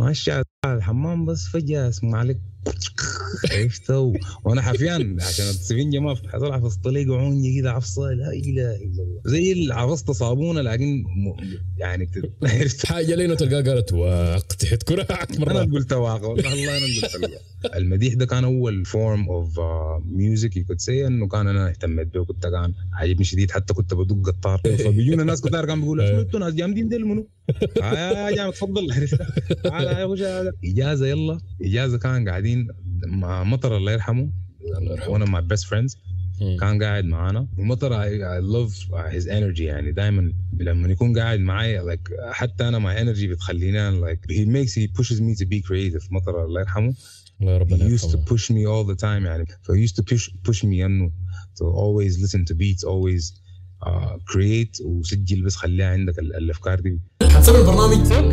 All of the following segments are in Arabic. ماشي على الحمام بس فجأة اسمع عليك عرفته وانا حفيان عشان السفنجة ما طلع في الطليق وعوني كده عفصة لا اله الا الله زي العفصة صابونة لكن يعني عرفت حاجة لين تلقاه قالت وقت حت كرة مرة انا قلت واقع والله انا قلت المديح ده كان اول فورم اوف ميوزك يكود سي انه كان انا اهتمت به وكنت كان عجبني شديد حتى كنت بدق الطار فبيجونا الناس كتار كانوا بيقولوا شنو انتوا ناس جامدين ديل منو يا جامد تفضل عرفت تعال يا وجه اجازه يلا اجازه كان قاعدين مع مطر الله يرحمه وانا مع بيست فريندز كان قاعد معانا ومطر I love his energy يعني دايما لما يكون قاعد معايا like حتى انا مع energy بتخلينا like he pushes me to be creative مطر الله يرحمه he used to push me all the time يعني so he used to push me انه to always listen to beats always create وسجل بس خليها عندك الافكار دي حسب البرنامج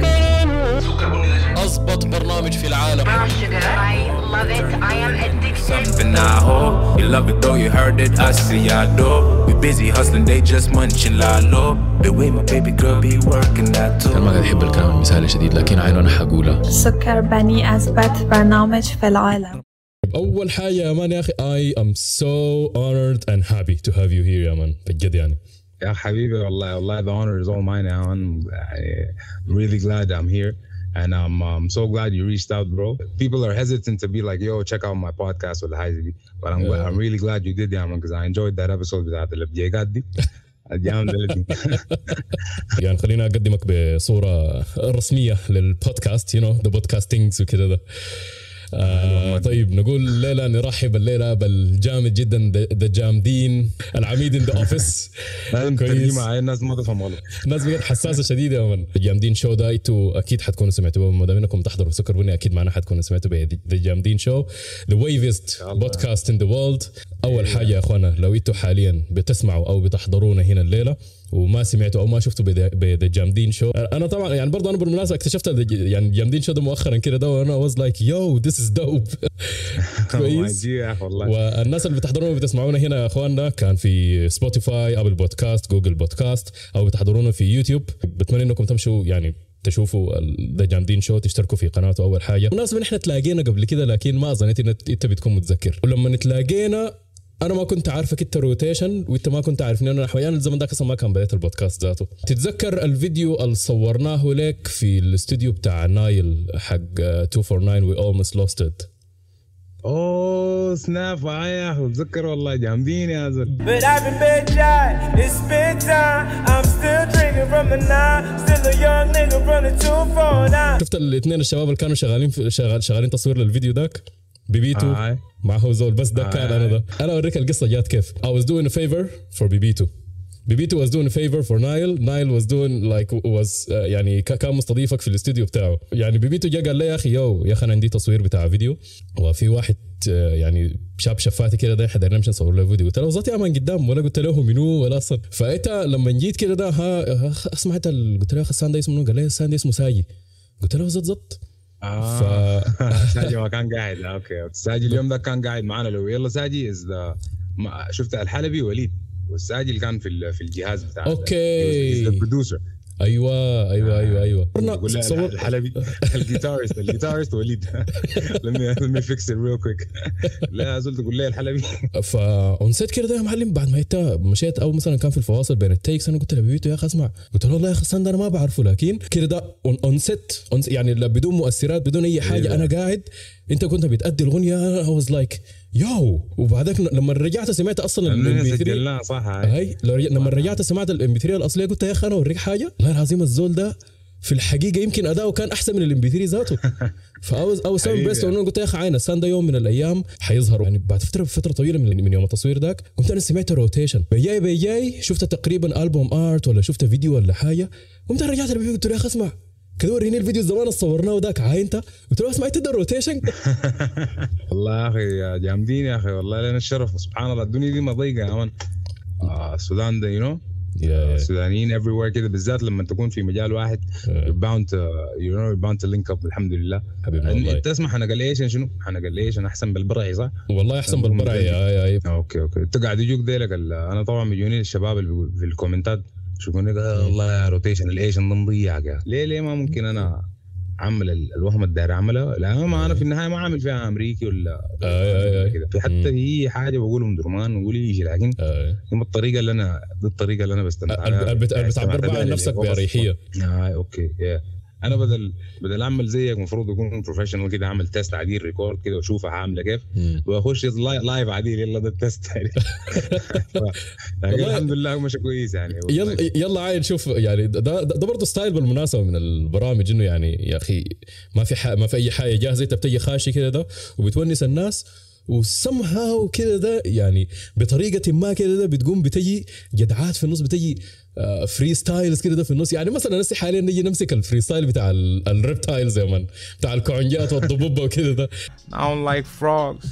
أضبط برنامج في العالم I love it, I am addicted Something I hope You love it though you heard it, I see I know We busy hustling, they just munching la lo The way my baby girl be working that too أنا أحب الكلام مثال شديد لكن عينه أنا حقوله سكر بني أثبت برنامج في العالم أول حاجة يا مان يا أخي I am so honored and happy to have you here يا مان بجد يعني يا حبيبي والله the honor is all mine now I'm really glad I'm here and I'm so glad you reached out bro people are hesitant to be like yo check out my podcast with Haizidi but I'm really glad you did that because I enjoyed that episode بتاعت اللي بجيقات دي الجامد دي يعني خلينا أقدمك بصورة رسمية للبودكاست you know the podcastings وكده ده طيب نقول الليلة نرحب الليلة بالجامد جدا The Jamdeen العميد in the office كويس معايا الناس ما تفهم والله الناس بجد حساسة شديدة يا من The Jamdeen Show ده انتوا أكيد حتكونوا سمعتوا ما دام انكم تحضروا سكر بني أكيد معنا حتكونوا سمعتوا به The Jamdeen Show the waviest podcast in the world أول حاجة يا أخوانا لو انتوا حاليا بتسمعوا أو بتحضرونا هنا الليلة وما سمعته أو ما شفته بذا جامدين شو أنا طبعا يعني برضه أنا بالمناسبة اكتشفت يعني جامدين شو ده مؤخرا كده ده وأنا was like yo this is dope كويس والناس اللي بتحضرونا وبتسمعونا هنا يا أخواننا كان في سبوتيفاي أبل بودكاست جوجل بودكاست أو بتحضرونا في يوتيوب بتمنى إنكم تمشوا يعني تشوفوا ذا جامدين شو تشتركوا في قناته أول حاجة الناس من إحنا تلاقينا قبل كده لكن ما ظنيت إن أنت بتكون متذكر ولما نتلاقينا أنا ما كنت عارفك أنت روتيشن وأنت ما كنت عارفني أنا حوالي الزمن ذاك أصلا ما كان بديت البودكاست ذاته تتذكر الفيديو اللي صورناه لك في الاستوديو بتاع نايل حق 249 we almost lost it أوه سناف عايح وتذكر والله جامدين يا زلمة But I've been bad shy, it's been time I'm still drinking from the night Still a young nigga from the 249 شفت الاثنين الشباب اللي كانوا شغالين تصوير للفيديو ذاك بيبيتو مع هوزول بس ده كان أنا ده أنا أوريك القصة جات كيف I was doing a favor for بيبيتو بيبيتو was doing a favor for Nile was doing like was يعني كان مستضيفك في الاستوديو بتاعه يعني بيبيتو جا قال لي يا أخي يو يا أخي أنا عندي تصوير بتاع فيديو وفي واحد يعني شاب شفاتي كده ده حدا نمشي نصور له فيديو قلت له ذاتي أمان قدام ولا قلت له منو ولا أصلا فأنت لما جيت كده ده ها سمعت قلت له يا أخي الساند اسمه منو قال لي الساند اسمه ساجي قلت له زت ساجي ما كان قاعد اوكي ساجي اليوم ده كان قاعد معانا لو يلا ساجي شفت الحلبي وليد والساجي اللي كان في الجهاز بتاع اوكي البرودوسر ايوه صور الحلبي الجيتارست وليد let me fix it real quick لا زلت اقول لي الحلبي فانسيت كده يا معلم بعد ما انت مشيت او مثلا كان في الفواصل بين التيكس انا قلت له بيبيتو يا اخي اسمع قلت له والله يا اخي انا ما بعرفه لكن كده انسيت يعني بدون مؤثرات بدون اي حاجه انا قاعد انت كنت بتأدي الاغنيه I was like يو وبعدك لما رجعت سمعت اصلا الام صح هاي لما رجعت سمعت الام الاصليه قلت يا اخي انا اوريك حاجه لا العظيم الزول ده في الحقيقه يمكن اداؤه كان احسن من الام ذاته فاوز او سام بريس قلت يا اخي عينه سان ده يوم من الايام حيظهر يعني بعد فتره طويله من يوم التصوير ذاك قمت انا سمعت روتيشن بيجاي شفت تقريبا البوم ارت ولا شفت فيديو ولا حاجه قمت رجعت قلت له يا اخي اسمع كده وريني الفيديو زمان اللي صورناه وذاك عاينته قلت له اسمع تدر روتيشن والله يا اخي يا جامدين يا اخي والله لنا الشرف سبحان الله الدنيا دي ما ضيقه يا مان السودان ده يو نو السودانيين ايفري وير كده بالذات لما تكون في مجال واحد باوند يو نو باوند لينك اب الحمد لله انت اسمع انا قال ايش شنو انا قال ايش انا احسن بالبرعي صح والله احسن بالبرعي اوكي انت قاعد يجوك ديلك انا طبعا مجنون الشباب اللي في الكومنتات شو قلنا والله يا روتيشن الايشن ده مضيع ليه ما ممكن انا عمل الوهم الدائري عمله. لا ما انا في النهايه ما عامل فيها امريكي ولا كده، في حتى في حاجه بقولهم درمان بقول ايش، لكن الطريقه اللي انا دي الطريقه اللي انا بستمتع بتعبر بقى عن نفسك باريحيه. اوكي انا بدل اعمل زيك المفروض اكون بروفيشنال كده، اعمل تيست عديل ريكورد كده واشوف هعمله كيف واخش لايف عديل. يلا ده التيست يعني الحمد لله ماشي كويس يعني. يلا عايز نشوف يعني ده برضه ستايل بالمناسبه من البرامج، انه يعني يا اخي ما في اي حاجه جاهزه، انت بتجي خاشي كده ده وبتونس الناس وسمها وكده ده يعني بطريقه ما كده ده، بتقوم بتجي جدعات في النص، بتجي فري ستايلز كده ده في النص. يعني مثلا نسي حاليا نجي نمسك الفري ستايل بتاع الريبتايلز يا من بتاع الكعنجات والضبوبه وكده ده. I don't like frogs.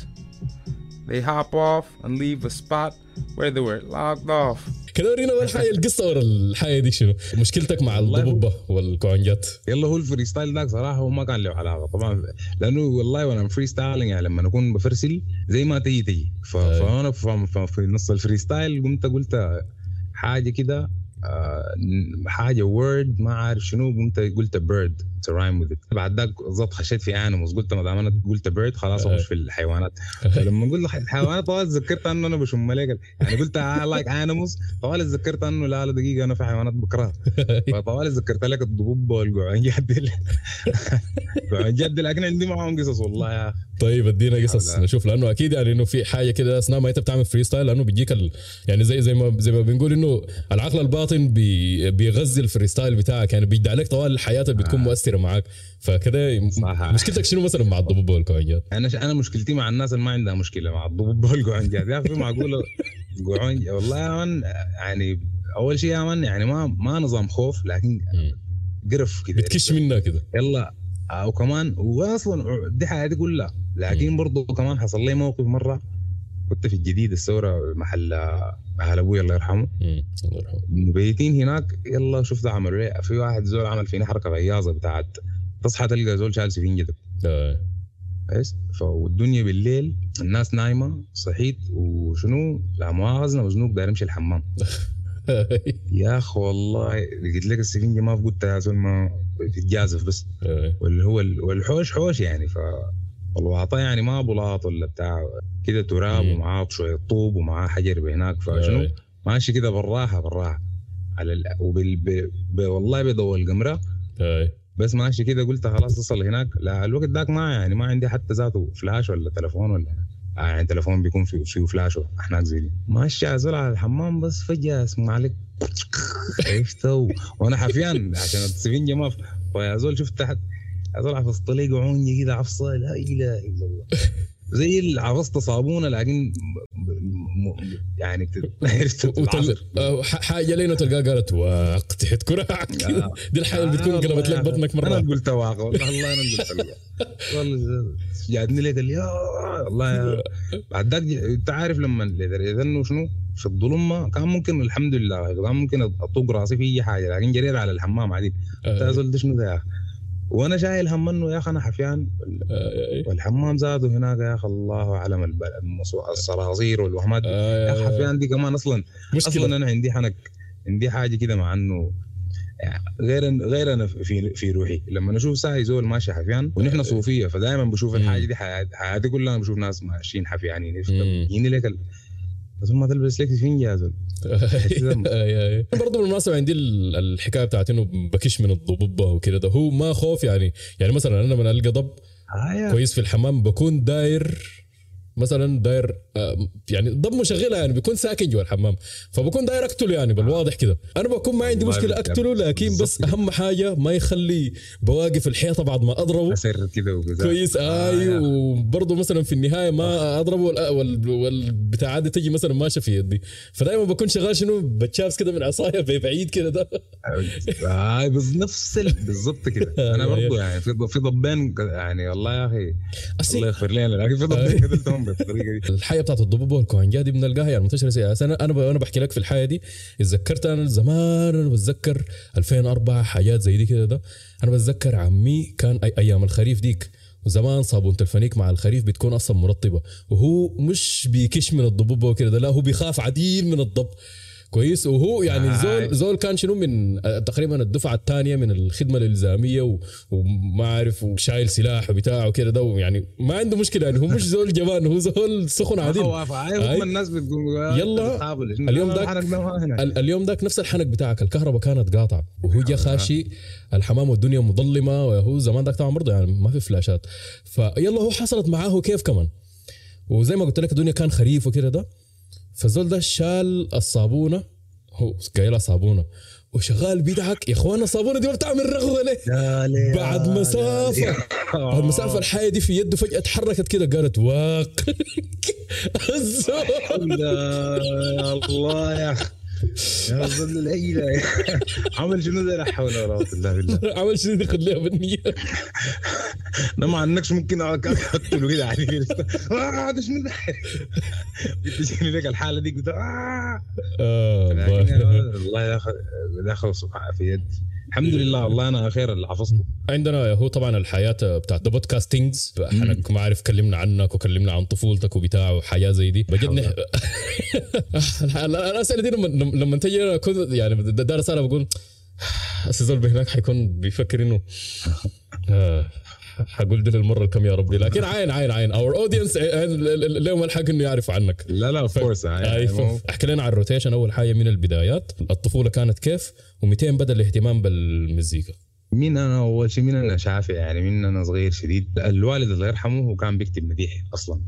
They hop off and leave a spot where they were locked off. كده ورينا اول حاجه القصه ورا الحاجه دي شنو مشكلتك مع الضبوبه والكعنجات. يلا هو الفري ستايل ده صراحه هو ما كان له علاقه طبعا، لانه والله وانا فري ستايلينج يعني لما اكون بفرسل زي ما تيجي فانا في نص الفري ستايل قلت حاجه كده حاجه وورد ما عارف شنو، قلت بيرد تو رايم وذ. بعد ذاك بالضبط خشيت في انيمالز، قلت ما دام انا قلت بيرد خلاص اخش في الحيوانات. لما نقول الحيوانات طبعا ذكرت انه انا بشم ملك يعني، قلت اي لايك انيمالز طبعا ذكرت انه لا دقيقه انا في حيوانات بكره، فطبعا ذكرت لك الضبوب والقعنجات دي. القعنجات دي لكن عندي معهم قصص والله يا. طيب ادينا قصص نشوف، لانه اكيد يعني انه في حاجه كده اثناء ما انت بتعمل فري ستايل، لانه بيجيك يعني زي ما بنقول انه العقل الباطن بيغذي الفري ستايل بتاعك، يعني بيدي عليك طوال الحياه اللي بتكون مؤثره معاك. فكده مشكلتك شنو مثلا مع الضبوب والقعنجات؟ انا مشكلتي مع الناس اللي ما عندها مشكله مع الضبوب والقعنجات. يعني في معقوله قعنج والله من يعني اول شيء من يعني ما نظام خوف، لكن قرف كده بتكش منها كده يلا. وكمان واصلا دي حاجه كلها، لكن برضه كمان حصل لي موقف مره كنت في الجديد الثوره محل ابوي الله يرحمه، الله يرحمه، مبيتين هناك. يلا شوف ده عملوا لي، في واحد زول عمل فينا حركه غياظه بتاعت تصحى تلقى زول شال سفين جدك بس. فالدنيا بالليل الناس نايمه، صحيت وشنو لا مؤاخذه مزنوق داير امشي الحمام. يا اخ والله قلت لك السفنجه ما فقدت يا زول، ما بتجازف بس واللي هو والحوش حوش يعني. ف والله عطاه يعني ما بلاط ولا بتاع كده تراب ومعاه شويه طوب ومعاه حجر بهناك، فشنو ماشي كده بالراحه على والله بضوء القمره بس ماشي كده. قلت خلاص اصل هناك لا الوقت ذاك ما يعني ما عندي حتى ذاته فلاش ولا تلفون ولا يعني تلفون بيكون فيه فلاش احناك زي دي. ماشي عزول على الحمام بس فجأة اسمع عليك عرفته وانا حفيان عشان السفنجة ما فعزول شفت تحت عزول عفص طليق وعوني كده عفصة لا إله إلا الله زي اللي عفصت صابونة لكن يعني حاجة لين وتلقاه قالت وقت حتكرة دي الحاجة اللي بتكون قلبت لك بطنك مرة. أنا قلت واقع والله أنا قلت واقع والله جادني لي قال يا الله. بعد ذاك انت عارف لما اذا انه شنو في الظلمه كان ممكن الحمد لله كان ممكن اطق راسي في اي حاجه، لكن جريت على الحمام عادي تازل ده شنو ده وانا شايل هم انه يا اخي انا حفيان والحمام زادوا هناك يا اخي الله اعلم الصراصير والوهمات يا اخي حفيان دي كمان اصلا انا عندي حنك، عندي حاجه كده مع انه غير انا في روحي. لما اشوف ساي زول ماشي حفيان ونحن صوفيه فدائما بشوف الحاجه دي حياتي كلها بشوف ناس ماشيين حفيانين يجيني لك زول ما تلبس لك فينجا يا زول. برضه بالمناسبه عندي الحكايه بتاعت انه بكش من الضبوبه وكده ده هو ما خوف يعني مثلا انا من القى ضب كويس في الحمام بكون داير يعني ضب مشغله يعني بيكون ساكن جوا الحمام فبكون داير اقتله يعني بالواضح كده. انا بكون ما عندي مشكله اقتله، لكن بس اهم حاجه ما يخلي بواقف الحيطه بعد ما اضربه اسر كده كويس وبرضه مثلا في النهايه ما اضربه والبتاعه دي تجي مثلا ماشيه في يدي، فدايما بكون شغال شنو بتشابس كده من عصايه بعيد كده ده نفس بالضبط كده. انا برضه يعني في ضبان يعني الله يا اخي الله يغفر لي لكن في ضبان كده الحياه بتاعت الضبوبه والكعنجات دي بنلقاها يعني منتشره سياسه. انا بحكي لك في الحياه دي اتذكرت انا زمان، انا بتذكر 2004 حاجات زي دي كده ده. انا بتذكر عمي كان ايام الخريف ديك وزمان صابونه الفنيك مع الخريف بتكون اصلا مرطبه، وهو مش بيكش من الضبوبه وكده ده لا هو بيخاف عديل من الضب كويس. وهو يعني زول كان شنو من تقريبا الدفعه الثانيه من الخدمه الالزاميه وما عارف وشايل سلاح وبتاع وكده ده يعني ما عنده مشكله يعني هو مش زول جبان هو زول سخن عادي. هم الناس بتقول يلا اليوم داك نفس الحنك بتاعك الكهرباء كانت قاطعه وهو جا خاشي الحمام والدنيا مظلمه وهو زمان داك طبعا برضه يعني ما في فلاشات فيلا هو حصلت معاه كيف كمان وزي ما قلت لك الدنيا كان خريف وكده ده فالزول ده شال الصابونه هو قايلها صابونه وشغال بيدعك يا اخوانا الصابونه دي ما بتعمل رغوه ليه بعد مسافه المسافه الحايه دي في يده فجاه اتحركت كده قالت واق يا الله يا اخي يا ظل العيله عمل شنو ده لا حول ولا قوه الا بالله عمل شنو دي خليها بالنيه انا ما عنكش ممكن احط له كده عليه اقعد شنو ده بتجيني لك الحاله دي والله يا اخي دخل صفحه في يدي الحمد لله والله انا خير اللي حفظته عندنا هو طبعا الحياه بتاعت ذا بودكاستنجز احنا ما عارف كلمنا عنك وكلمنا عن طفولتك وبتاع وحياه زي دي بجدني الاسئله دي لما تجي كنت يعني دارس انا بقول السيزون هناك حيكون بيفكر انه حقول ده المره الكم يا ربي لكن عين اور اودينس لهم الحق انه يعرف عنك لا فورس احكي لنا عن الروتيشن اول حاجه من البدايات الطفوله كانت كيف و200 بدل الاهتمام بالمزيكا مين انا اول شيء مين انا شافع يعني مين انا صغير شديد الوالد الله يرحمه وكان بيكتب مديحي اصلا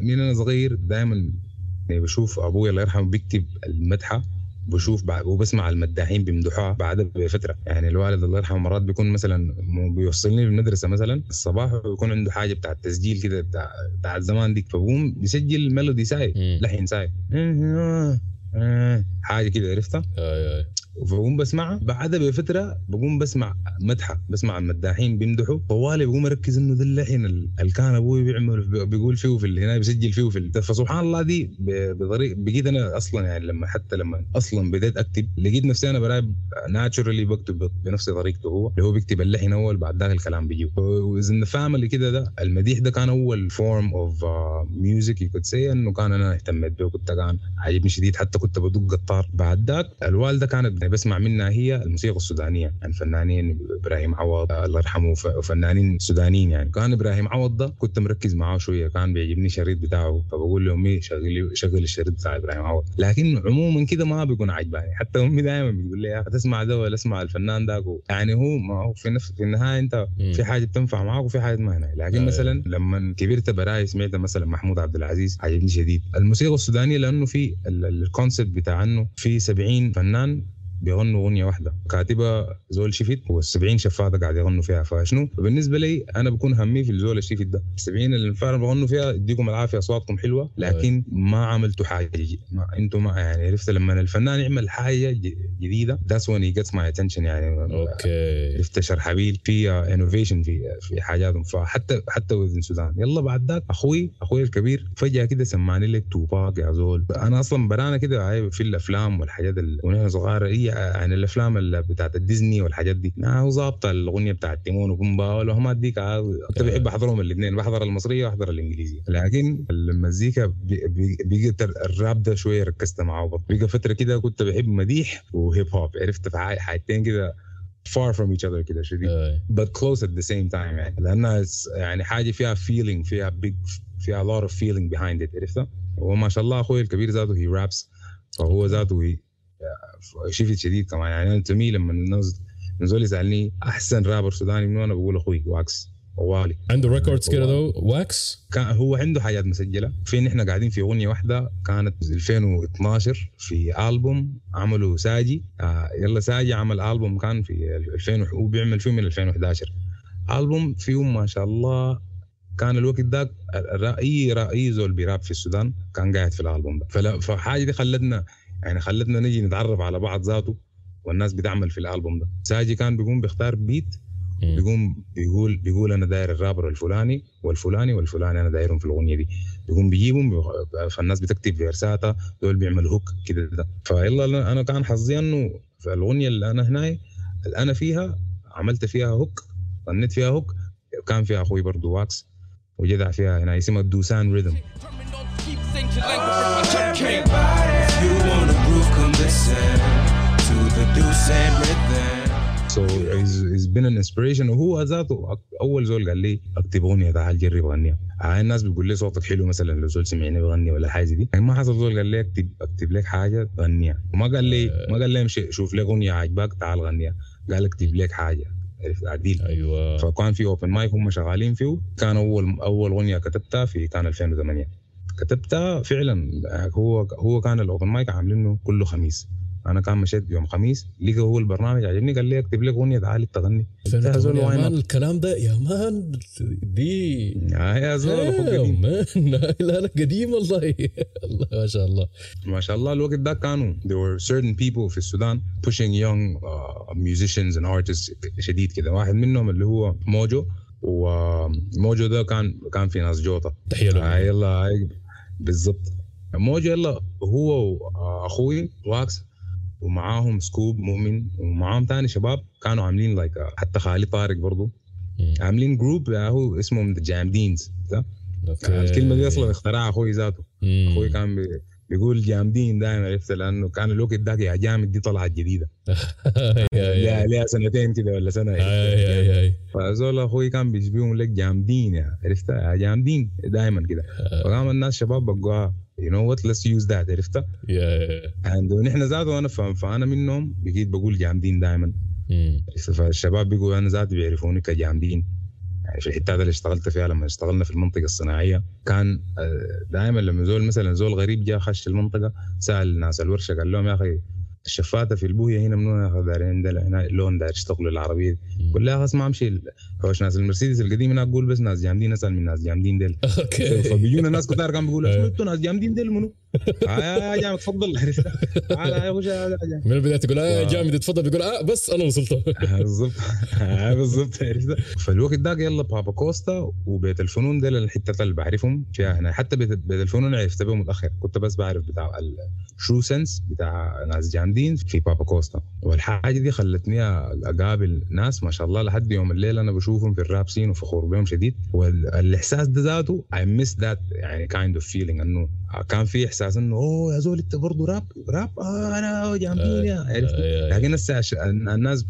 مين انا صغير دائما بشوف ابوي الله يرحمه بيكتب المدحه بشوف وبسمع المداحين بيمدحوها بعدها بفتره يعني الوالد الله يرحمه مرات بيكون مثلا بيوصلني بالمدرسه مثلا الصباح ويكون عنده حاجه بتاع التسجيل كده بتاع الزمان ديك فبقوم بيسجل ميلودي ساي لحن ساي حاجه كده عرفتها وبقوم بسمعها بعدها بفتره بقوم بسمع مدحه بسمع المداحين بيمدحوا طوالي بقوم اركز انه ده اللحن اللي كان ابوي بيعمل بيقول فيه وفي هنا بيسجل فيه وفي فسبحان الله دي بطريقه بقيت انا اصلا يعني لما اصلا بديت اكتب لقيت نفسي انا براي ناتشورالي بكتب بنفس طريقته هو اللي هو بيكتب اللحن اول بعد ده الكلام بيجي وزن فاهم اللي كده ده المديح ده كان اول فورم اوف ميوزك يو كود سي انه كان انا اهتمت به وكنت كان عاجبني شديد حتى كنت بدق قطار بعد ذاك الوالده كانت بسمع منها هي الموسيقى السودانيه عن فنانين ابراهيم عوض الله يرحمه وفنانين سودانيين يعني كان ابراهيم عوض ده كنت مركز معاه شويه كان بيعجبني شريط بتاعه فبقول لهم ايه شغل الشريط بتاع ابراهيم عوض لكن عموما كده ما بيكون عجباني حتى امي دائما بتقول لي يا تسمع ده ولا اسمع الفنان ده يعني هو ما هو في نفس في النهايه انت في حاجه بتنفع معاك وفي حاجه ما هنا لكن مثلا لما كبرت براي سمعت مثلا محمود عبد العزيز عجبني شديد الموسيقى السودانيه لانه في الكونسبت بتاع انه في 70 فنان بيغنوا اغنيه واحده كاتبه زول شفيت وال70 شفاطه قاعد يغنوا فيها فشنو بالنسبه لي انا بكون همي في الزول الشفيت ده 70 اللي فعلا بغنوا فيها اديكم العافيه اصواتكم حلوه لكن ما عملتوا حاجه انتم يعني عرفت لما الفنان يعمل حاجه جديده that's when he gets my attention يعني اوكي افتشر حبيل في انوفيشن في حاجاتهم حتى وذن السودان يلا بعد ذاك اخوي الكبير فجاه كده سمعني لك توباك يا زول انا اصلا برانا كده في الافلام والحاجات وانا صغير ايه عن الافلام اللي بتاعت الديزني والحاجات دي انا ظابطه الاغنيه بتاعت تيمون وبومبا ولا هم اديك كنت بحب احضرهم الاثنين بحضر المصريه واحضر الانجليزيه لكن المزيكا بيجي الراب ده شويه ركزت معاه برضه بيجي فتره كده كنت بحب مديح وهيب هوب عرفت في حاجتين كده far from each other كده شديد but close at the same time يعني لانها يعني حاجه فيها feeling فيها big فيها a lot of feeling behind it عرفتها وما شاء الله اخوي الكبير ذاته هي رابس فهو ذاته شفت شديد كمان يعني انت مين لما نزول يسالني احسن رابر سوداني من وانا بقول اخوي واكس ووالي عنده ريكوردز كده دو واكس كان هو عنده حاجات مسجله فين احنا قاعدين في اغنيه واحده كانت 2012 في البوم عمله ساجي يلا ساجي عمل البوم كان في 2000 هو بيعمل فيه من 2011 البوم فيه ما شاء الله كان الوقت ده اي زول بيراب في السودان كان قاعد في الالبوم ده فحاجه دي خلتنا نجي نتعرف على بعض ذاته والناس بتعمل في الالبوم ده ساجي كان بيقوم بيختار بيت بيقوم بيقول انا داير الرابر الفلاني والفلاني والفلاني انا دايرهم في الاغنيه دي بيقوم بيجيبهم فالناس بتكتب فيرساتها دول بيعمل هوك كده ده فيلا انا كان حظي انه في الاغنيه اللي انا هناي انا فيها عملت فيها هوك غنيت فيها هوك كان فيها اخوي برضه واكس وجدع فيها هنا اسمها دوسان ريدم So he's been an inspiration. وهو ذاته أول زول قال لي أكتب أغنية تعال جرب أغنية. الناس بيقول لي صوتك حلو مثلا لو زول سمعني بغني ولا حاجة دي. ما حصل زول قال لي أكتب لك حاجة غنية. وما قال لي امشي شوف لي أغنية عجبك تعال غنيها. قال أكتب لك حاجة. عديل. أيوة. فكان في أوبن مايك هم شغالين فيه. كان أول أغنية كتبتها في كان 2008. كتبتها فعلا هو كان الأوبن مايك عاملينه كله خميس. انا كان مشيت يوم خميس لقى هو البرنامج عجبني قال لي اكتب لك اغنيه تعالي تغني يا مان الكلام ده يا مان دي يا زول فوق قديم لا قديم والله الله ما شاء الله ما شاء الله الوقت ده كانوا there were certain people في السودان pushing young musicians and artists شديد كده واحد منهم اللي هو موجو وموجو ده كان في ناس جوطه تحيه له يلا بالضبط موجو يلا هو واخوي واكس ومعاهم سكوب مؤمن ومعاهم تاني شباب كانوا عاملين لايك حتى خالد طارق برضو عاملين جروب هو اسمهم The Jamdeens الكلمة دي أصلا اخترعها أخوي ذاته أخوي كان بيقول جامدين دائما عرفت لأنه كان الوقت داك يا جامد دي طلعت جديدة لها سنتين كده ولا سنة فأزول أخوي كان بيشبيهم لك جامدين يا عرفت يا جامدين دائما كده فقام الناس شباب بقوها you know what let's use that عرفتها and ونحن ذاته أنا فأنا منهم بقيت بقول جامدين دائما فالشباب بيقولوا أنا ذاتي بيعرفوني كجامدين يعني في الحتة هذا اللي اشتغلت فيها لما اشتغلنا في المنطقة الصناعية كان دائما لما زول مثلا زول غريب جاء خش المنطقة سأل الناس الورشة قال لهم يا أخي الشفاتة في البوهية هنا منو أخذ دارين دل هنا لون دار اشتغلوا العربية قل لها خلاص ما أمشي هوش ناس المرسيدس القديم هناك قول بس ناس جامدين أسأل من ناس جامدين دل فبيجونا ناس كتار كانوا بيقولوا شو أنتوا ناس جامدين دل منو يا جامد تفضل على يا وجه على من البداية تقول يا جامد تفضل بيقول بس أنا وصلت بالضبط بالضبط فالوقت داك يلا بابا كوستا وبيت الفنون دل الحتة اللي بعرفهم فيها هنا حتى بيت الفنون عرفت بهم متأخر كنت بس بعرف بتاع الشرو سنس بتاع ناس جامدين في بابا كوستا والحاجة دي خلتني أقابل ناس ما شاء الله لحد يوم الليل أنا بشوفهم في الرابسين وفخور بهم شديد والإحساس ده ذاته I miss that يعني kind of feeling إنه كان في إحساس إنه أوه يا زول أنت برضو راب أنا جامدين يا عرفت لكن الناس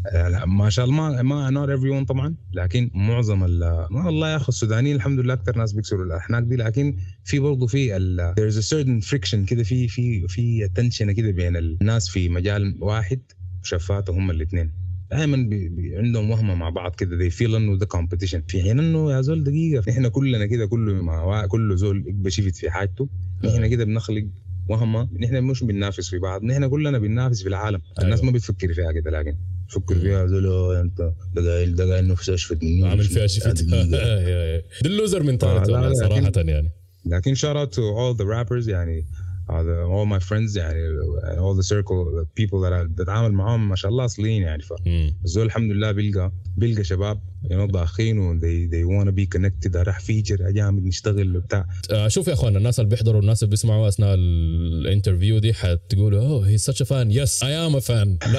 ما شاء الله ما not everyone طبعا لكن معظم الله يا أخي السودانيين الحمد لله أكتر ناس بيكسروا الأحناك دي لكن في برضو في there's a certain friction كده في tension كده بين الناس في مجال واحد شفاته هم الاثنين دائما عندهم وهمه مع بعض كده they feel انه the competition في حين انه يا زول دقيقه احنا كلنا كده كل زول بشفت في حاجته احنا كده بنخلق وهمه احنا مش بننافس في بعض احنا كلنا بننافس في العالم الناس ما بتفكر فيها كده لكن فكر فيها زول انت ده انه شفت مني عامل فيها شفت ده اللوزر من طارته صراحه يعني لكن شارات all the rappers يعني all my friends يعني all the circle people that بتعامل معهم ما شاء الله أصليين يعني فالزول الحمد لله بلقى شباب ينضى أخينه they want to be connected راح فيجر أجامد نشتغل بتاع شوف يا أخوان الناس اللي بيحضروا الناس اللي بيسمعوا أثناء الانترفيو دي حتقولوا he's such a fan yes I am a fan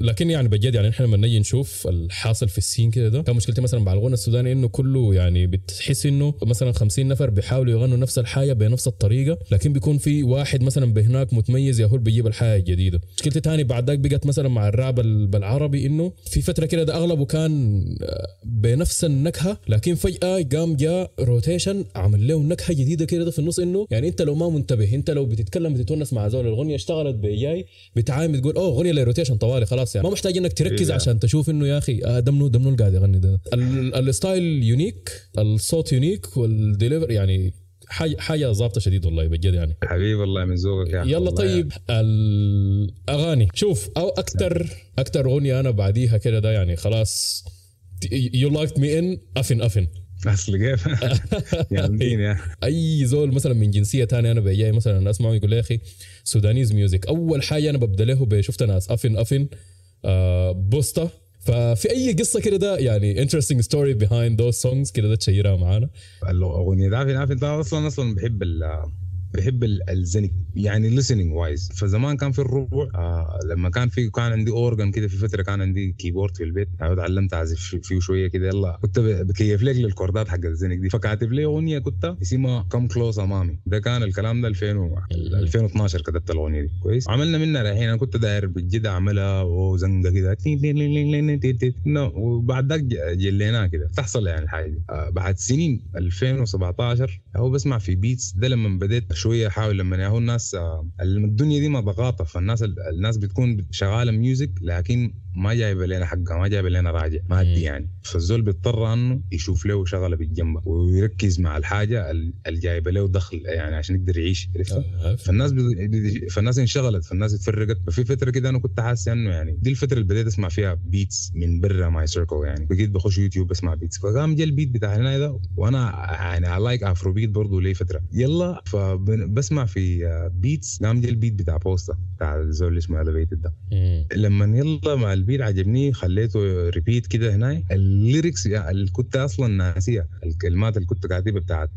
لكن يعني بجد يعني نحن لما نجي نشوف الحاصل في السين كده ده كان مشكلتي مثلا مع الغنى السوداني إنه كله يعني بتحس إنه مثلا 50 نفر بيحاولوا يغنوا نفس الحاجة بنفس الطريقة لكن بيكون في واحد مثلا بهناك متميز يا هو بيجيب الحاجة الجديدة مشكلتي تاني بعد ذاك بقت مثلا مع الراب بالعربي إنه في فترة كده ده أغلبه كان بنفس النكهه لكن فجاه قام جاء روتيشن عمل له نكهه جديده كده في النص انه يعني انت لو ما منتبه انت لو بتتكلم بتتونس مع زول الغنيه اشتغلت بجاي بتعامل تقول اوه غنيه لروتيشن طوالي خلاص يعني ما محتاج انك تركز عشان تشوف انه يا اخي دمنه القاعد يغني ده الستايل يونيك الصوت يونيك والديليفر يعني حاجة ظابطة شديد والله بجد يعني حبيب والله من ذوقك يا يلا طيب يعني. الأغاني شوف أو أكتر أغنية أنا بعديها كده ده يعني خلاص you liked me in أفن أصل كيف جامدين يا أي زول مثلا من جنسية تانية أنا بجاي مثلا أسمعه يقول لي يا أخي سودانيز ميوزك أول حاجة أنا ببدأ له بشفت ناس أفن بوستا ففي أي قصة كده ده يعني interesting story behind those songs كده ده تشيرها معانا الأغنية ده أفن أصلا بحب بحب الزنك يعني listening wise. فزمان كان في الربع لما كان عندي اورجن كده، في فتره كان عندي كيبورد في البيت، اتعلمت اعزف فيه شويه كده. يلا كنت بكيف لك للكوردات حق الزنك دي، فكاتب لي اغنيه كنت اسمها كم كلوز امامي. ده كان الكلام ده 2012 كتبت الاغنيه دي كويس. عملنا منها الحين انا كنت داير بجد اعملها وزنقه كده، وبعد ذاك جليناها كده تحصل يعني الحاجه دي. بعد سنين 2017 هو بسمع في بيتس ده، لما بديت شويه احاول لما ياهو الناس الدنيا دي ما ضغطه، فالناس الناس بتكون شغاله ميوزك لكن ما جايبه لنا حقها، ما جايبه لنا راجع مادي يعني. فالزول بيضطر انه يشوف له شغله بالجنب ويركز مع الحاجه اللي جايبه له دخل يعني عشان يقدر يعيش. فالناس انشغلت، فالناس اتفرقت. ففي فتره كده انا كنت حاسس انه يعني دي الفتره اللي بديت اسمع فيها بيتس من برا ماي سيركل يعني. بقيت بخش يوتيوب بسمع بيتس، فقام جا البيت بتاع هنا ده، وانا يعني لايك افرو بيت برضه ليه فتره. يلا فبسمع في بيتس، قام جا البيت بتاع بوستا بتاع الزول اللي اسمه البيت ده. لما يلا مع البيت عجبني خليته ريبيت كده هنا. الليركس يعني اللي كنت اصلا ناسيه، الكلمات اللي كنت كاتبها بتاعت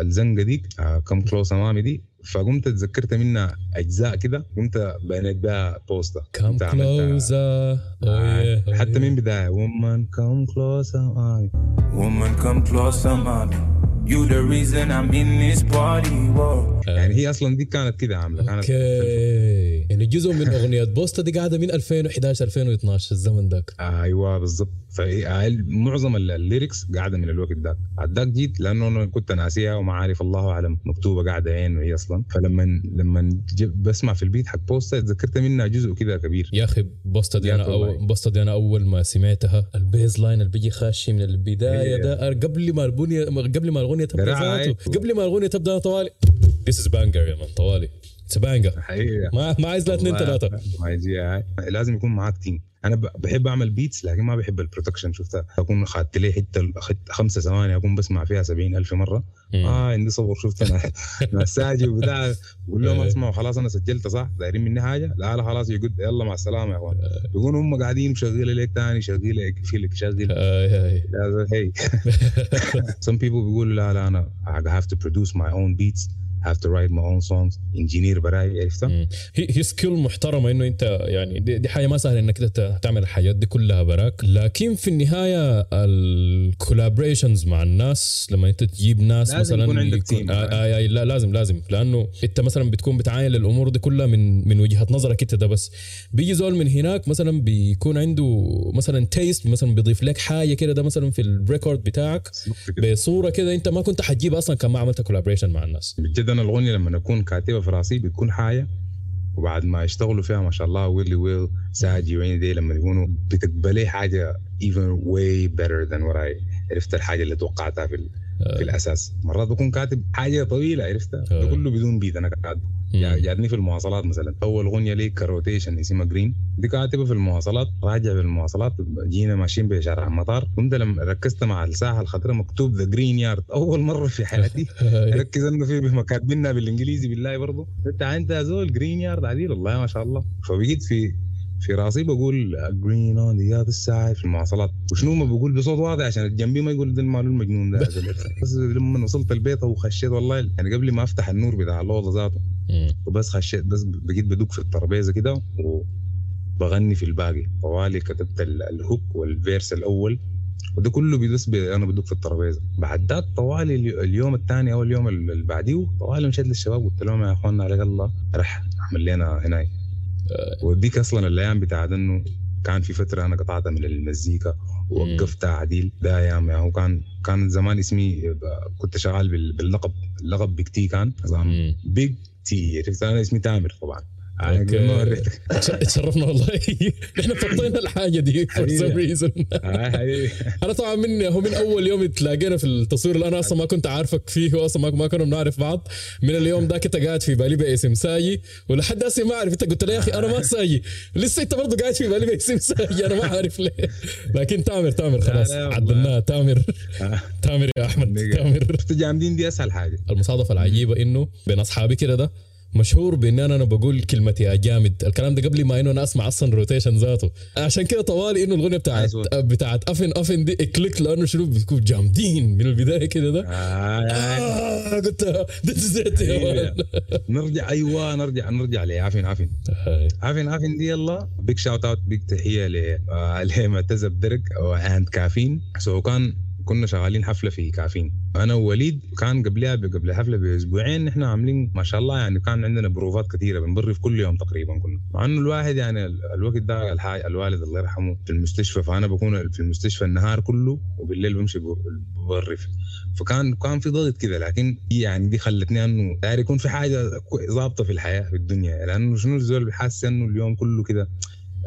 الزنقه دي كم كلوز امامي دي، فقمت تذكرت منها اجزاء كده، قمت بنيت بها بوستر كم كلوزا حتى من بدايه woman come closer I woman come closer mommy you the reason I'm in this party world. يعني هي اصلا دي كانت كده عامله كانت يعني جزء من اغنيات بوستا دي قاعده من 2011 2012 الزمن ذاك. ايوه بالضبط. معظم الليركس قاعده من الوقت ذاك. عداك جيت لانه انا كنت ناسيها وما عارف الله اعلم مكتوبه قاعده عين وهي اصلا. فلما بسمع في البيت حق بوستا تذكرت منها جزء كده كبير. يا اخي بوستا دي انا اول ما سمعتها البيز لاين اللي بيجي خاشي من البدايه ده، قبل ما الأغنية تبدأ أنا طوالي This is banger يا مان، طوالي It's a banger حقيقة. ما عايز لا 2-3 لازم يكون معاك تيم. انا بحب اعمل بيتس لكن ما بحب البرودكشن. شفتها اكون خدت لي حته 5 ثواني اكون بسمع فيها 70,000 مره. عندي صبر. شفت انا مع ساجي وبتاع بقول لهم اسمعوا خلاص انا سجلت صح، دايرين مني حاجه؟ لا خلاص يقول يلا مع السلامه يا اخوان. بيكونوا هم قاعدين شغاله لك ثاني شغاله. هي some people بيقولوا لا انا I have to produce my own beats, have to write my own songs, engineer براي. عرفتها هي سكيل محترمه انه انت يعني دي حاجه ما سهله انك تعمل الحاجات دي كلها براك. لكن في النهايه الكولابريشنز مع الناس لما انت تجيب ناس مثلا يكون عندك تيم. لا لازم لانه انت مثلا بتكون بتعاين الامور دي كلها من وجهه نظرك انت. ده بس بيجي زول من هناك مثلا بيكون عنده مثلا تيست، مثلا بيضيف لك حاجه كده ده مثلا في الريكورد بتاعك بصوره كده انت ما كنت حتجيب اصلا كان ما عملت كولابريشن مع الناس. انا الغنية لما اكون كاتبه في راسي بتكون حاجه، وبعد ما يشتغلوا فيها ما شاء الله ويلي ويل ساعدي وين دي لما يكونوا بتقبلي حاجه even way better than what I عرفت الحاجه اللي توقعتها في الاساس. مرات بكون كاتب حاجه طويله عرفتها ده كله بدون بيت. انا كاتبه جادني في المواصلات مثلا. اول اغنيه لي كروتيشن اسمها جرين، دي كاتبه في المواصلات، راجع بالمواصلات جينا ماشيين بشارع المطار، كنت لما ركزت مع الساحه الخضراء مكتوب ذا جرين يارد اول مره في حياتي ركز انه في مكاتبنا بالانجليزي بالله برضه انت يا زول جرين يارد عديل الله ما شاء الله. فبقيت في راسي بقول green on the other side في المواصلات، وشنو ما بقول بصوت واضح عشان الجنبي ما يقول ده المعلوم المجنون ده. بس لما وصلت البيت وخشيت والله يعني قبل ما افتح النور بتاع الاوضه ذاته وبس خشيت بس بقيت بدوق في الترابيزه كده وبغني في الباقي طوالي. كتبت الهوك والفيرس الاول وده كله بيدوس انا بدوق في الترابيزه. بعد ذات طوالي اليوم الثاني او اليوم اللي بعديه طوالي مشيت للشباب قلت لهم يا اخوانا على الله رح اعمل لنا هناي. وديك اصلا الايام بتاعت انه كان في فتره انا قطعتها من المزيكا ووقفتها عديل. ده ايام يعني كان زمان اسمي كنت شغال باللقب بيك تي. كان زمان بيك تي انا اسمي تامر طبعا. اتشرفنا والله احنا فطينا الحاجه دي for some reason. انا طبعا من اول يوم تلاقينا في التصوير اللي انا اصلا ما كنت عارفك فيه واصلا ما كنا بنعرف بعض. من اليوم ده كنت قاعد في بالي باسم ساجي ولحد هسه ما اعرف. انت قلت لي يا اخي انا ما ساجي لسه، انت برضه قاعد في بالي باسم ساجي انا ما عارف ليه. لكن تامر خلاص عدلناه تامر يا احمد. تامر جامدين دي اسهل حاجه. المصادفه العجيبه انه بين اصحابي كده ده مشهور بان انا بقول كلمه يا جامد الكلام ده قبل ما انه انا اسمع اصلا روتيشن ذاته. عشان كده طوالي انه الاغنيه بتاعت افن افن دي كليك لانه شنو بتكون جامدين من البدايه كده ده قلت نرجع. ايوه نرجع ليه. عفن دي يلا بيك شاوت اوت بيك تحيه لمعتز بدرك واند كافين. سو كنا شغالين حفله في كافين انا ووليد. كان قبلها قبل الحفله باسبوعين احنا عاملين ما شاء الله يعني كان عندنا بروفات كثيره بنبرف كل يوم تقريبا كنا. مع انه الواحد يعني الوقت ده الوالد الله يرحمه في المستشفى، فانا بكون في المستشفى النهار كله وبالليل بمشي ببرف، فكان في ضغط كده. لكن يعني دي خلتني انه داير يكون في حاجه ضابطه في الحياه في الدنيا، لانه شنو الزول حاسس انه اليوم كله كده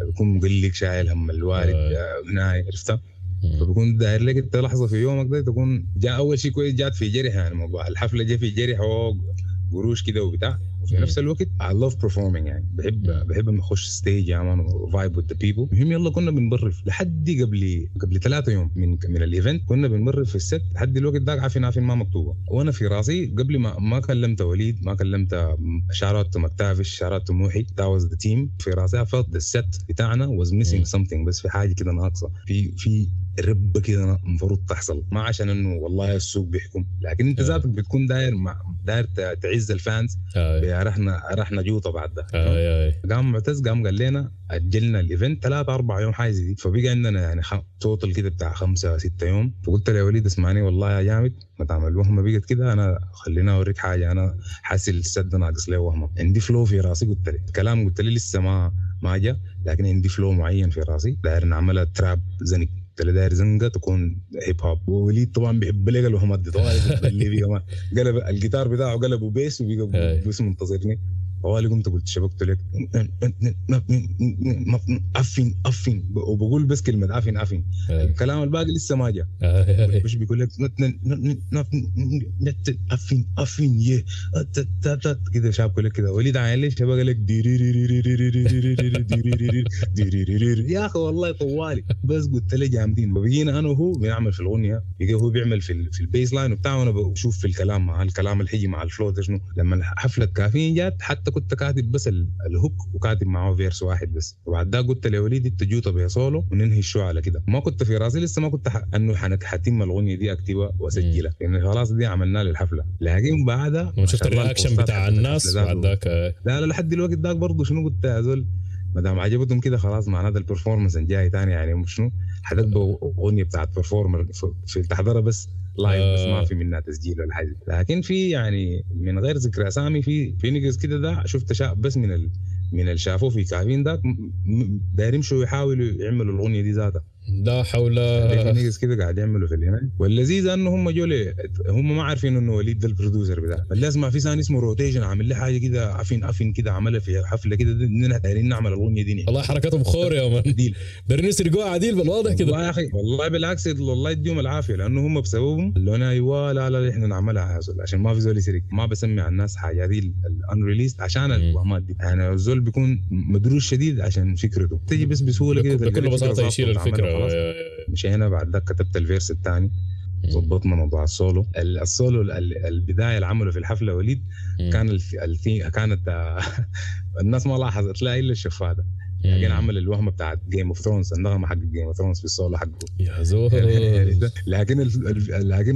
بكون مقلق شايل هم الوالد هناي عرفت. فبكون داير لك انت لحظه في يومك ده تكون جاء اول شيء كويس جات في جرح يعني موضوع الحفله جاء في جرح وقروش كده وبتاع. وفي نفس الوقت I love performing يعني بحب نخش ستيج يا مان وفايب with the people. المهم يلا كنا بنبرف لحد قبل 3 يوم من الايفنت كنا بنبرف في الست لحد الوقت ده عارفين ما مكتوبه. وانا في راسي قبل ما كلمت وليد ما كلمت شعرات مكتافش شعرات طموحي that was the team. في راسي فقط الست بتاعنا was missing something، بس في حاجه كده ناقصه في رب كده المفروض تحصل. ما عشان انه والله السوق بيحكم، لكن انت ذاتك بتكون داير تعز الفانز. رحنا جوطه بعد ده. قام معتز قال لنا اجلنا الايفنت 3-4 يوم حاجه دي، فبقى عندنا يعني توتال كده بتاع 5-6 يوم. فقلت له يا وليد اسمعني والله يا جامد ما تعمل وهمه بقت كده، انا خلينا اوريك حاجه انا حاسس السد ناقص ليه وهمه. عندي فلو في راسي قلت له كلام قلت لي لسه ما جاء، لكن عندي فلو معين في راسي داير نعملها تراب زنك اللي داير زنقه تكون هيب هوب. ووليد طبعا بيحب لقى الوهمات دي طبعا اللي بيها قلب الجيتار بتاعه قلبه بيس وبيقى بيس منتظرني. فوالي قمت قلت شبكت لك أفين وبقول بس كلمة أفين الكلام الباقي لسه ما جاء. مش بيقول لك أفين يه كده شابك لك كده. وليد عين ليش شبك لك ديريريريريريريريريريريريريريريريريريريريريريريريريريريريريريريريريريريريريري يا أخي والله طوالي. بس قلت لي جامدين. بقينا أنا وهو بنعمل في الأغنية، بيجي هو بيعمل في البيس لاين وبتاع، وأنا بشوف في الكلام مع الكلام الحي مع الفلو ده شنو. لما حفلة كافيين جات حتى كنت كاتب بس الهوك وكاتب معه فيرس واحد بس، وبعد ده قلت لوليدي التجوطه بيصاله وننهي الشو على كده. ما كنت في راسي لسه ما كنت انه حتم الاغنيه دي اكتبها واسجلها لان يعني خلاص دي عملناها للحفله. لكن بعدها شفت الرياكشن بتاع الناس بعد ذاك لا لحد الوقت ذاك برضه شنو قلت يا زول ما دام عجبتهم كده خلاص معناه ده البرفورمانس الجاي ثاني يعني مش شنو حتبقى اغنيه بتاعت برفورمر في تحضرها بس لايف بس ما في منها تسجيل ولا حاجه. لكن في يعني من غير ذكر اسامي في نيجز كده ده شفت شاب بس من اللي شافوه في كافين ده دايرين شو يحاولوا يعملوا الاغنيه دي ذاتها ده حول نيجز كده قاعد يعملوا في هنا. واللذيذ انه هم جولي هم ما عارفين انه وليد ده البرودوسر بتاعه، لازم ما في ثاني اسمه روتيشن عامل لي حاجه كده عفين كده عملها في حفله كده اننا دايرين نعمل الاغنيه دي. والله حركاتهم خور يا مان دايرين يسرقوها عديل بالواضح كده. والله يا اخي والله بالعكس والله يديهم العافيه لانه هم بسببهم اللون ايوه لا احنا نعملها هذول عشان ما في زول يسرق. ما بسمي على الناس حاجه دي الانريليست عشان الوهمات دي يعني الزول بيكون مدروس شديد عشان فكرته تيجي بس بسهوله كده بكل بساطه يشيل الفكره. مش هنا بعد ده كتبت الفيرس الثاني ظبطنا موضوع السولو البدايه اللي عمله في الحفله وليد كانت الناس ما لاحظت لا الا الشفاده يعني عمل الوهمه بتاعت جيم اوف ثرونز النغمه حق جيم اوف ثرونز في السولو حقه يا زول لكن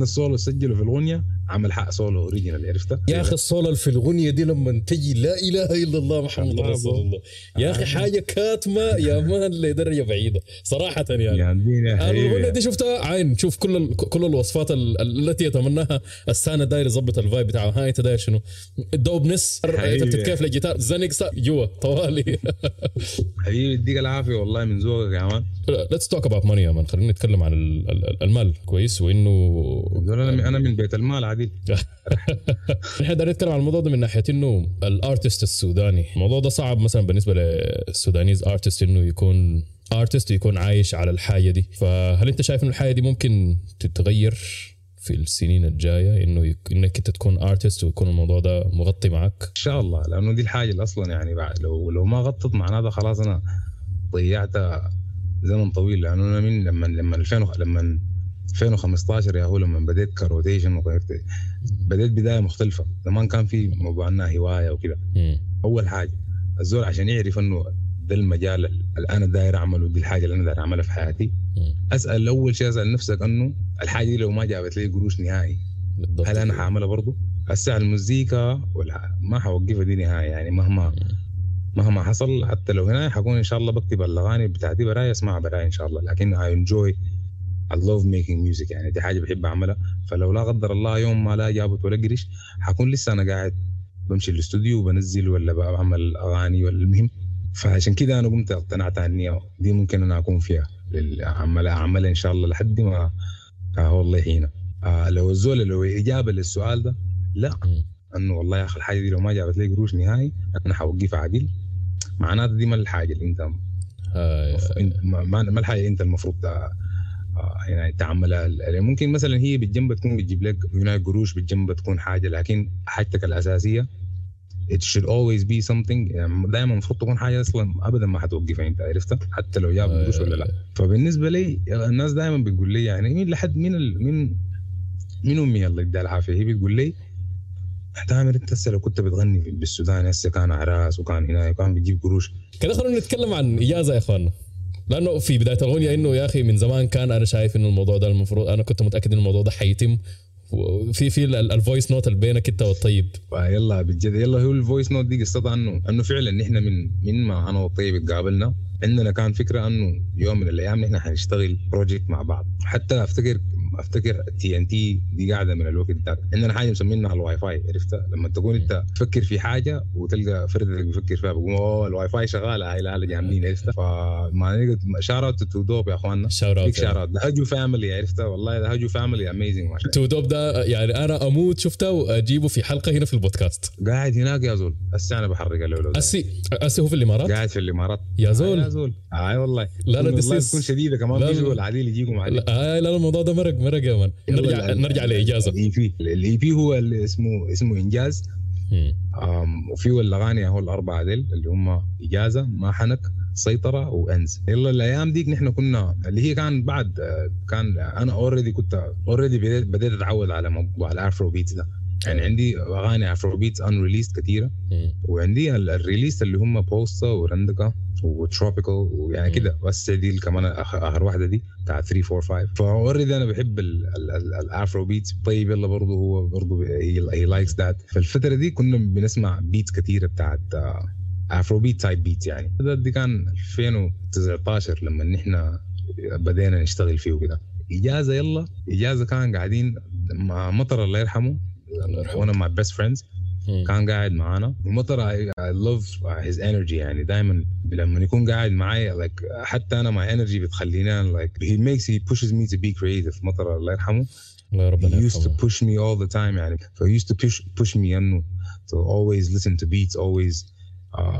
السولو سجله في الاغنيه عمل حق سولو اوريجينال عرفته يا اخي. السولو في الاغنيه دي لما تجي لا اله الا الله محمد رسول الله يا اخي حاجه كاتمه يا مان لدرجه بعيده صراحه يعني الاغنيه دي شفتها عين شوف كل الوصفات التي يتمناها السانه داير يظبط الفايب بتاعه هاي انت داير شنو الدوبنس تكتب كيف الجيتار زنق جوا طوالي حبيبي يديك العافيه والله من ذوقك يا مان. ليتس توك اباوت ماني يا مان خلينا نتكلم عن المال كويس وانه انا من بيت المال عديل احنا بدنا نتكلم عن الموضوع ده من ناحيه انه الارتست السوداني الموضوع ده صعب مثلا بالنسبه للسودانيز ارتست انه يكون ارتست يكون عايش على الحاجه دي. فهل انت شايف انه الحاجه دي ممكن تتغير في السنين الجايه انه انك انت تكون ارتست ويكون الموضوع ده مغطي معك؟ ان شاء الله لانه دي الحاجه اللي اصلا يعني بعد لو ما غطت معناه ده خلاص انا ضيعت زمن طويل لانه انا من لما 2000 لما 2015 يا هو لما بديت كروتيشن وغيرت، بديت بداية مختلفة. زمان كان في موضوع انها هواية وكده. أول حاجة الزول عشان يعرف أنه ده المجال اللي أنا داير أعمله، دي الحاجة اللي أنا داير أعملها في حياتي. أسأل أول شيء، أسأل نفسك أنه الحاجة دي لو ما جابت لي قروش نهائي هل أنا هعملها برضو؟ هسه المزيكا ولا ما هوقفها دي نهائي، يعني مهما حصل حتى لو هنا حكون إن شاء الله بكتب الأغاني بتاعتي براي أسمع براي إن شاء الله، لكن I enjoy I love making music، يعني دي حاجة بحب أعملها. فلو لا قدر الله يوم ما لا جابت ولا قرش حكون لسه أنا قاعد بمشي الاستوديو وبنزل ولا بعمل أغاني ولا المهم. فعشان كده أنا قمت اقتنعت عني دي ممكن أنا أكون فيها أعمل إن شاء الله لحد ما والله هنا. لو الزول لو إجابة للسؤال ده لا، أنه والله يا أخي الحاجة دي لو ما جابت لي قروش نهائي أنا حوقف عادل، معناته دي ما الحاجة اللي أنت ما الحاجة اللي أنت المفروض يعني تعملها. ممكن مثلا هي بالجنب تكون بتجيب لك هناك قروش، بالجنب تكون حاجة، لكن حاجتك الأساسية it should always be something، يعني دائما المفروض تكون حاجة أصلا أبدا ما هتوقفها أنت عرفتها حتى لو جاب قروش ولا لا. فبالنسبة لي الناس دائما بتقول لي يعني مين لحد من أمي الله يديها العافية، هي بتقول لي تامر انت هسه لو كنت بتغني بالسودان هسه كان عراس وكان هنا وكان بيجيب قروش كده. خلونا نتكلم عن إجازة يا إخواننا، لأنه في بداية الأغنية إنه يا أخي من زمان كان أنا شايف إنه الموضوع ده المفروض، أنا كنت متأكد إن الموضوع ده حيتم في الفويس نوت اللي بينك أنت والطيب. يلا بالجد يلا هو الفويس نوت دي قصتها إنه فعلا نحن من ما أنا والطيب اتقابلنا عندنا كان فكرة إنه يوم من الأيام نحن هنشتغل بروجكت مع بعض. حتى أفتكر TNT دي قاعدة من الوقت ده عندنا حاجة مسمينها الواي فاي، عرفتها لما تكون أنت تفكر في حاجة وتلقى فردك بيفكر فيها بقول أوه الواي فاي شغالة هاي الآلة جامدين، عرفتها. فما نقدر شارات تودوب يا إخواننا، شارات ده هجو فاميلي، عرفتها والله ده هجو فاميلي أميزين. تودوب ده يعني أنا أموت شفته وأجيبه في حلقة هنا في البودكاست. قاعد هناك يا زول هسه أنا بحرق اللولو هسه هو في الإمارات، قاعد في الإمارات يا زول يا زول. والله لا والله تكون شديدة كمان بيجوا العديل يجيكم عليه. لا الموضوع ده مرق يا مان. نرجع لإجازة. الإي بي هو اسمه إنجاز، وفيه والأغاني هو الأربعة ديل اللي هم إجازة، ما حنك، سيطرة، وأنز. يلا الأيام ديك نحن كنا اللي هي كان بعد كان أنا already بديت أتعود على موضوع الأفرو بيتس ده، يعني عندي أغاني أفرو بيتس unreleased كثيرة، وعندي الريليس اللي هم بوستا ورندكا وتروبيكال ويعني كده، بس دي كمان اخر واحده دي بتاع 345. فاوريدي انا بحب الافرو بيتس. طيب يلا برضه هو برضه هي لايكس ذات. فالفتره دي كنا بنسمع بيتس كتيره بتاعت افرو بيت تايب بيتس، يعني ده دي كان 2019 لما نحن بدينا نشتغل فيه وكده. اجازه يلا اجازه كان قاعدين مع مطر الله يرحمه، وانا مع بيست فريندز كان قاعد معانا. ومطر I love his energy، يعني دايما لما يكون قاعد معايا like حتى أنا مع energy بتخليني like he pushes me to be creative. مطر الله يرحمه he used to push me all the time، يعني he used to push me إنه to always listen to beats always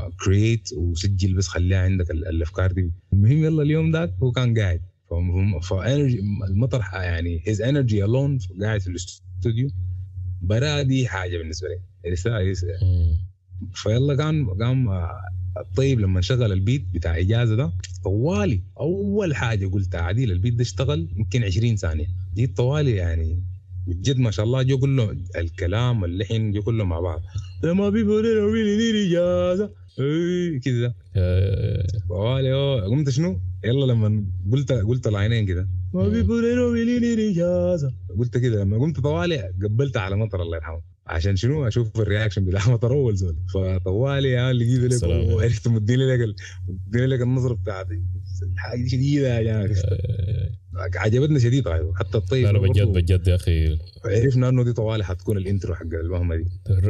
create وسجل، بس خليها عندك الأفكار دي. المهم يلا اليوم ده هو كان قاعد energy المطر يعني his energy alone قاعد في الاستوديو برا دي حاجة بالنسبة لي رسالة. فيلا قام الطيب لما شغل البيت بتاع إجازة ده طوالي، أول حاجة قلت عديل البيت ده اشتغل يمكن 20 ثانية دي طوالي، يعني بجد ما شاء الله جو كله الكلام واللحن جو كله مع بعض لما بيبوريلو بيلي إجازة كده طوالي. قمت شنو يلا لما قلت العينين كده ما بيبوريلو بيلي إجازة قلت كده لما قمت طوالي قبلت على مطر الله يرحمه عشان شنو اشوف الرياكشن بتاع مطر اول زول. فطوالي يعني اللي جيت لك وعرفت مديني لك النظره بتاعتي الحاجه شديده، يعني عجبتنا شديد حتى الطيب. لا بجد يا اخي عرفنا انه دي طوالي حتكون الانترو حق المهمه دي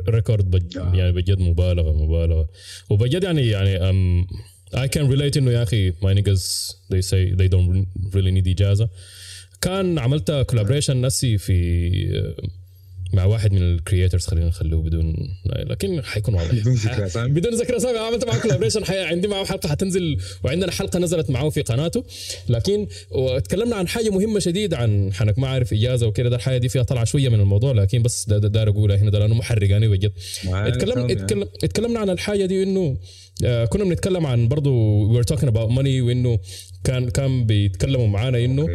ريكورد يعني بجد مبالغه وبجد يعني I can relate انه يا اخي my niggas they say they don't really need إجازة. كان عملت كولابريشن نفسي في مع واحد من الكرييترز، خلينا نخلوه بدون لكن حيكون واضح بدون ذكر اسامي. عملت معاه كولابريشن عندي معاه حلقه حتنزل وعندنا حلقه نزلت معاه في قناته، لكن وتكلمنا عن حاجه مهمه شديد عن حنك ما عارف إجازة وكده. ده الحاجه دي فيها طلع شويه من الموضوع، لكن بس داير اقولها هنا لانه محرق انا بجد. اتكلمنا عن الحاجه دي انه كنا بنتكلم عن برضو we're talking about money, وإنه كان بيتكلموا معانا إنه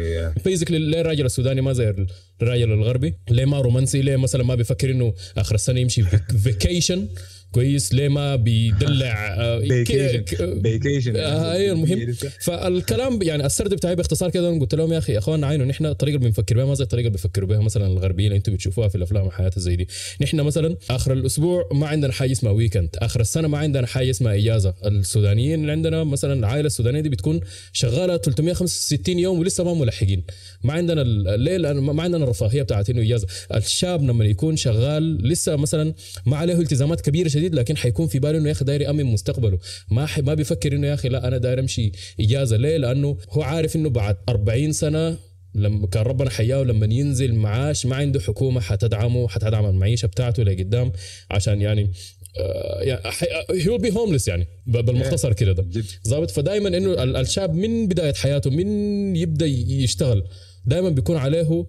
بيزيكلي ليه الراجل السوداني ما زي الراجل الغربي, ليه ما رومانسي, ليه مثلا ما بيفكر إنه آخر السنة يمشي فيكيشن كويس, ليه ما بيدلع فيكيشن. ايوه المهم فالكلام يعني السرد بتاعي باختصار كده, قلت لهم يا اخي اخواننا عينوا نحن الطريقه اللي بنفكر بها ما زي الطريقه اللي بيفكروا بها مثلا الغربيين اللي انتم بتشوفوها في الافلام وحياتها زي دي. نحن مثلا اخر الاسبوع ما عندنا حاجه اسمها ويكند, اخر السنه ما عندنا حاجه اسمها اجازه. السودانيين اللي عندنا مثلا العائله السودانيه دي بتكون شغاله 365 يوم ولسه ما ملحقين. ما عندنا الليل, ما عندنا الرفاهيه بتاعت انه اجازه. الشاب لما يكون شغال لسه مثلا ما عليه التزامات كبيره شديد, لكن حيكون في باله انه يا اخي داير يامن مستقبله, ما بيفكر انه يا اخي لا انا داير امشي اجازه. ليه؟ لانه هو عارف انه بعد 40 سنه لما كان ربنا حياه ولما ينزل معاش ما عنده حكومه حتدعمه, حتدعم المعيشه بتاعته لقدام, عشان يعني he will be homeless يعني بالمختصر كده. ده ظابط. فدايما انه الشاب من بدايه حياته من يبدا يشتغل دايما بيكون عليه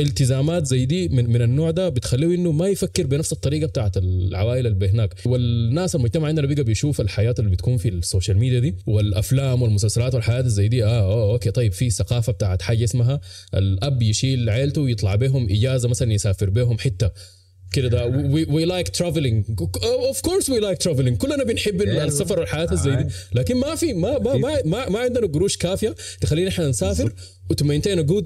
التزامات زي دي من النوع ده, بتخليه انه ما يفكر بنفس الطريقه بتاعت العوائل اللي هناك. والناس المجتمع عندنا بيجي بيشوف الحياه اللي بتكون في السوشيال ميديا دي والافلام والمسلسلات والحاجات زي دي. اوكي طيب في ثقافه بتاعت حاجه اسمها الاب يشيل عيلته ويطلع بهم اجازه مثلا يسافر بهم حته كده. ده we like traveling, of course we like traveling, كلنا بنحب السفر والحياة زي دي, لكن ما في ما ما ما, ما عندنا قروش كافية تخلينا احنا نسافر وتمينتين good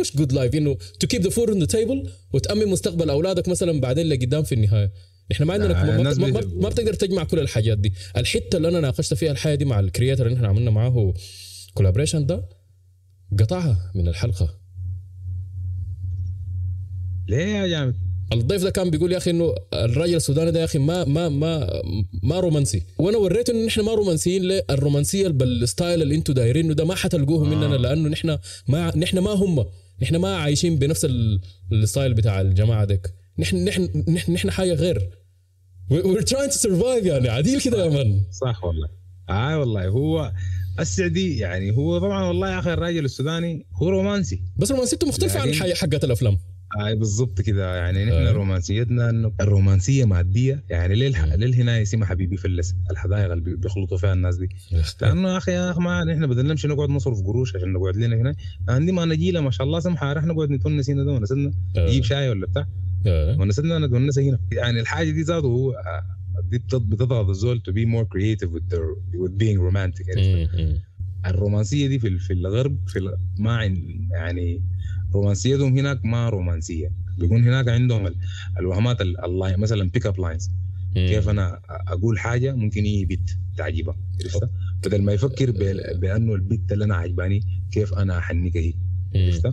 مش good life, انه to keep the food on the table وتأمن مستقبل أولادك مثلا بعدين لقدام في النهاية. احنا ما عندنا ما بتقدر تجمع كل الحاجات دي. الحتة اللي أنا ناقشت فيها الحياة دي مع الكرياتر اللي احنا عملنا معاه كولابريشن ده قطعها من الحلقة. ليه يا جماعة؟ الضيف ده كان بيقول يا اخي انه الراجل السوداني ده يا اخي ما ما ما ما رومانسي, وانا وريته انه نحن ما رومانسيين. ليه؟ الرومانسيه بالستايل اللي انتم دايرينه ده ما حتلقوه مننا, لانه نحن ما عايشين بنفس الستايل بتاع الجماعه ديك. نحن حاجه غير, we're trying to survive يعني عديل كده يا مان. صح والله. والله هو السعدي يعني هو طبعا والله يا اخي الراجل السوداني هو رومانسي, بس رومانسيته مختلفه عن الحياه حقت الافلام. بالضبط كده يعني نحن رومانسيتنا انه الرومانسيه ماديه يعني للهنا يسمى حبيبي فلس الحدائق اللي بيخلطوا فيها الناس دي, لانه يا اخي ما نحن بدنا نمشي نقعد نصرف قروش عشان نقعد لنا هنا عندي ما نجيله ما شاء الله سمحه رح نقعد نتونسينا دون نسنا نجيب شاي ولا بتاع ونسنا نتونس هنا. يعني الحاجه دي زاد هو دي بتضغط الزول to be more creative with being romantic. الرومانسيه دي في الغرب في ما يعني رومانسيتهم هناك ما رومانسيه, بيكون هناك عندهم الوهمات اللاين مثلا بيك اب لاينز, كيف انا اقول حاجه ممكن يبت تعجبها بدل ما يفكر بانه البت اللي انا عجباني كيف انا احنكها هي, عرفت؟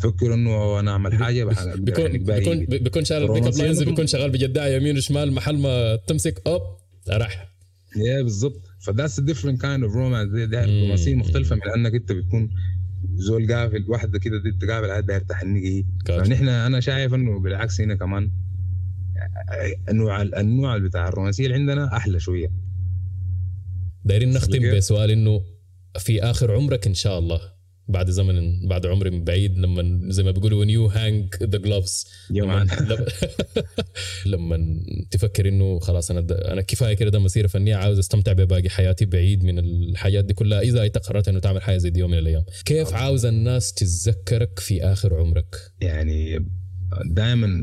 فكر انه انا اعمل حاجه بيكون شغال البيك اب لاينز بيكون شغال بجدع يمين وشمال محل ما تمسك اب راح يا بالضبط. فداس ديفرنت كايند اوف رومانس, ده رومانسيه مختلفه من انك انت بتكون زول قابل واحدة كده دي تقابل عاد داير تحنيجي. فنحن أنا شايف إنه بالعكس هنا كمان النوع بتاع الرومانسية اللي عندنا أحلى شوية. دايرين نختم بسؤال إنه في آخر عمرك إن شاء الله بعد زمن بعد عمر بعيد لما زي ما بيقولوا when you hang the gloves لما تفكر إنه خلاص أنا كفاية كده, ده مسيرة فنية عاوز أستمتع بباقي حياتي بعيد من الحياة دي كلها, إذا قررت إنه تعمل حاجة زي دي يوم من الأيام, كيف عاوز الناس تتذكرك في آخر عمرك؟ يعني دائما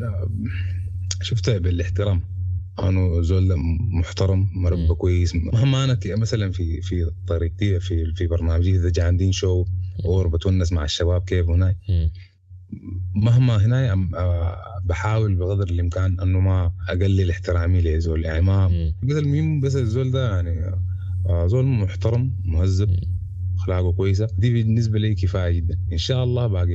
شفته بالاحترام, أنا زول محترم مربى كويس مهما أنا مثلا في طريقتي في برنامجي The Jamdeen Show واربط الناس مع الشباب كيف هناي, مهما هناي بحاول بقدر الامكان انه ما اقلل احترامي لزول, يعني ما بدل مين بس الزول ده يعني زول محترم مهذب اخلاقه كويسه, دي بالنسبه لي كفايه جدا. ان شاء الله باقي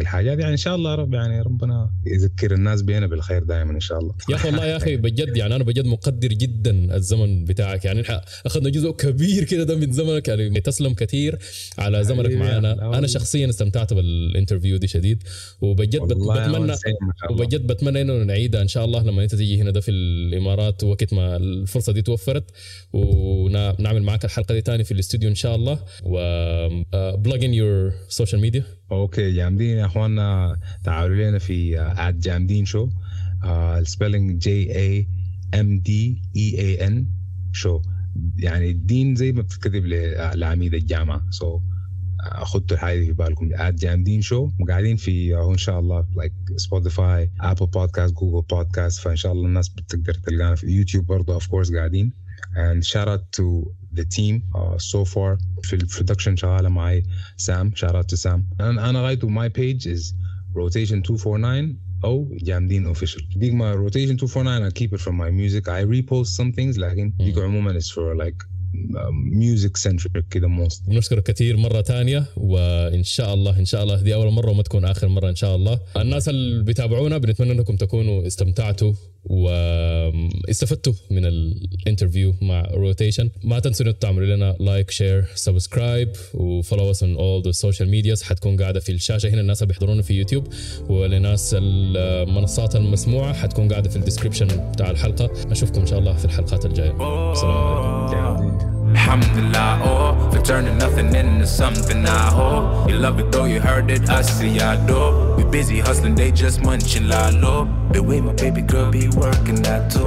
الحاجات يعني ان شاء الله رب يعني ربنا يذكر الناس بينا بالخير دائما ان شاء الله. يا اخي والله يا اخي بجد يعني انا بجد مقدر جدا الزمن بتاعك, يعني اخذنا جزء كبير كده ده من زمنك, يعني تسلم كثير على زمنك معانا. انا شخصيا استمتعت بالانترفيو دي شديد, وبجد بتمنى انه نعيدها ان شاء الله لما انت تيجي هنا ده في الامارات وقت ما الفرصه دي توفرت, ونعمل معاك الحلقه دي ثاني في الاستوديو إن شاء الله. و plug in your social media. أوكي جامدين يا أخوانا, تعالوا لنا في @jamdeen show, spelling JAMDEAN شو يعني الدين زي ما بتتكتب لعميد الجامعة. so أخذتوا الحاجة في بالكم @Jamdeen Show وقاعدين في هون إن شاء الله like Spotify, Apple Podcasts, Google Podcasts, فإن شاء الله الناس بتقدر تلقانا في YouTube برضه of course قاعدين. and shout out to the team so far في production شغالة معي سام, shout out to Sam. أنا غايته my page is rotation 249 أو Jamdeen official. ديك ما rotation 249 I keep it from my music, I repost some things لكن ديك عموما is for like music centric كده most. نشكرك كثير مرة تانية وإن شاء الله إن شاء الله دي أول مرة وما تكون آخر مرة إن شاء الله. الناس اللي بيتابعونا بنتمنى أنكم تكونوا استمتعتوا واستفدتوا من الانترفيو مع روتيشن. ما تنسوا تعملوا لنا لايك شير سبسكرايب وفولو اس اون اول ذا سوشيال ميدياز. حتكون قاعده في الشاشه هنا الناس اللي بيحضرونا في يوتيوب, ولناس المنصات المسموعه حتكون قاعده في الديسكربشن بتاع الحلقه. نشوفكم ان شاء الله في الحلقات الجايه. السلام عليكم. Alhamdulillah, oh, for turning nothing into something, I hope. You love it though, you heard it, I see, I do. We busy hustling, they just munching, la, lo. The way my baby girl be working, I do.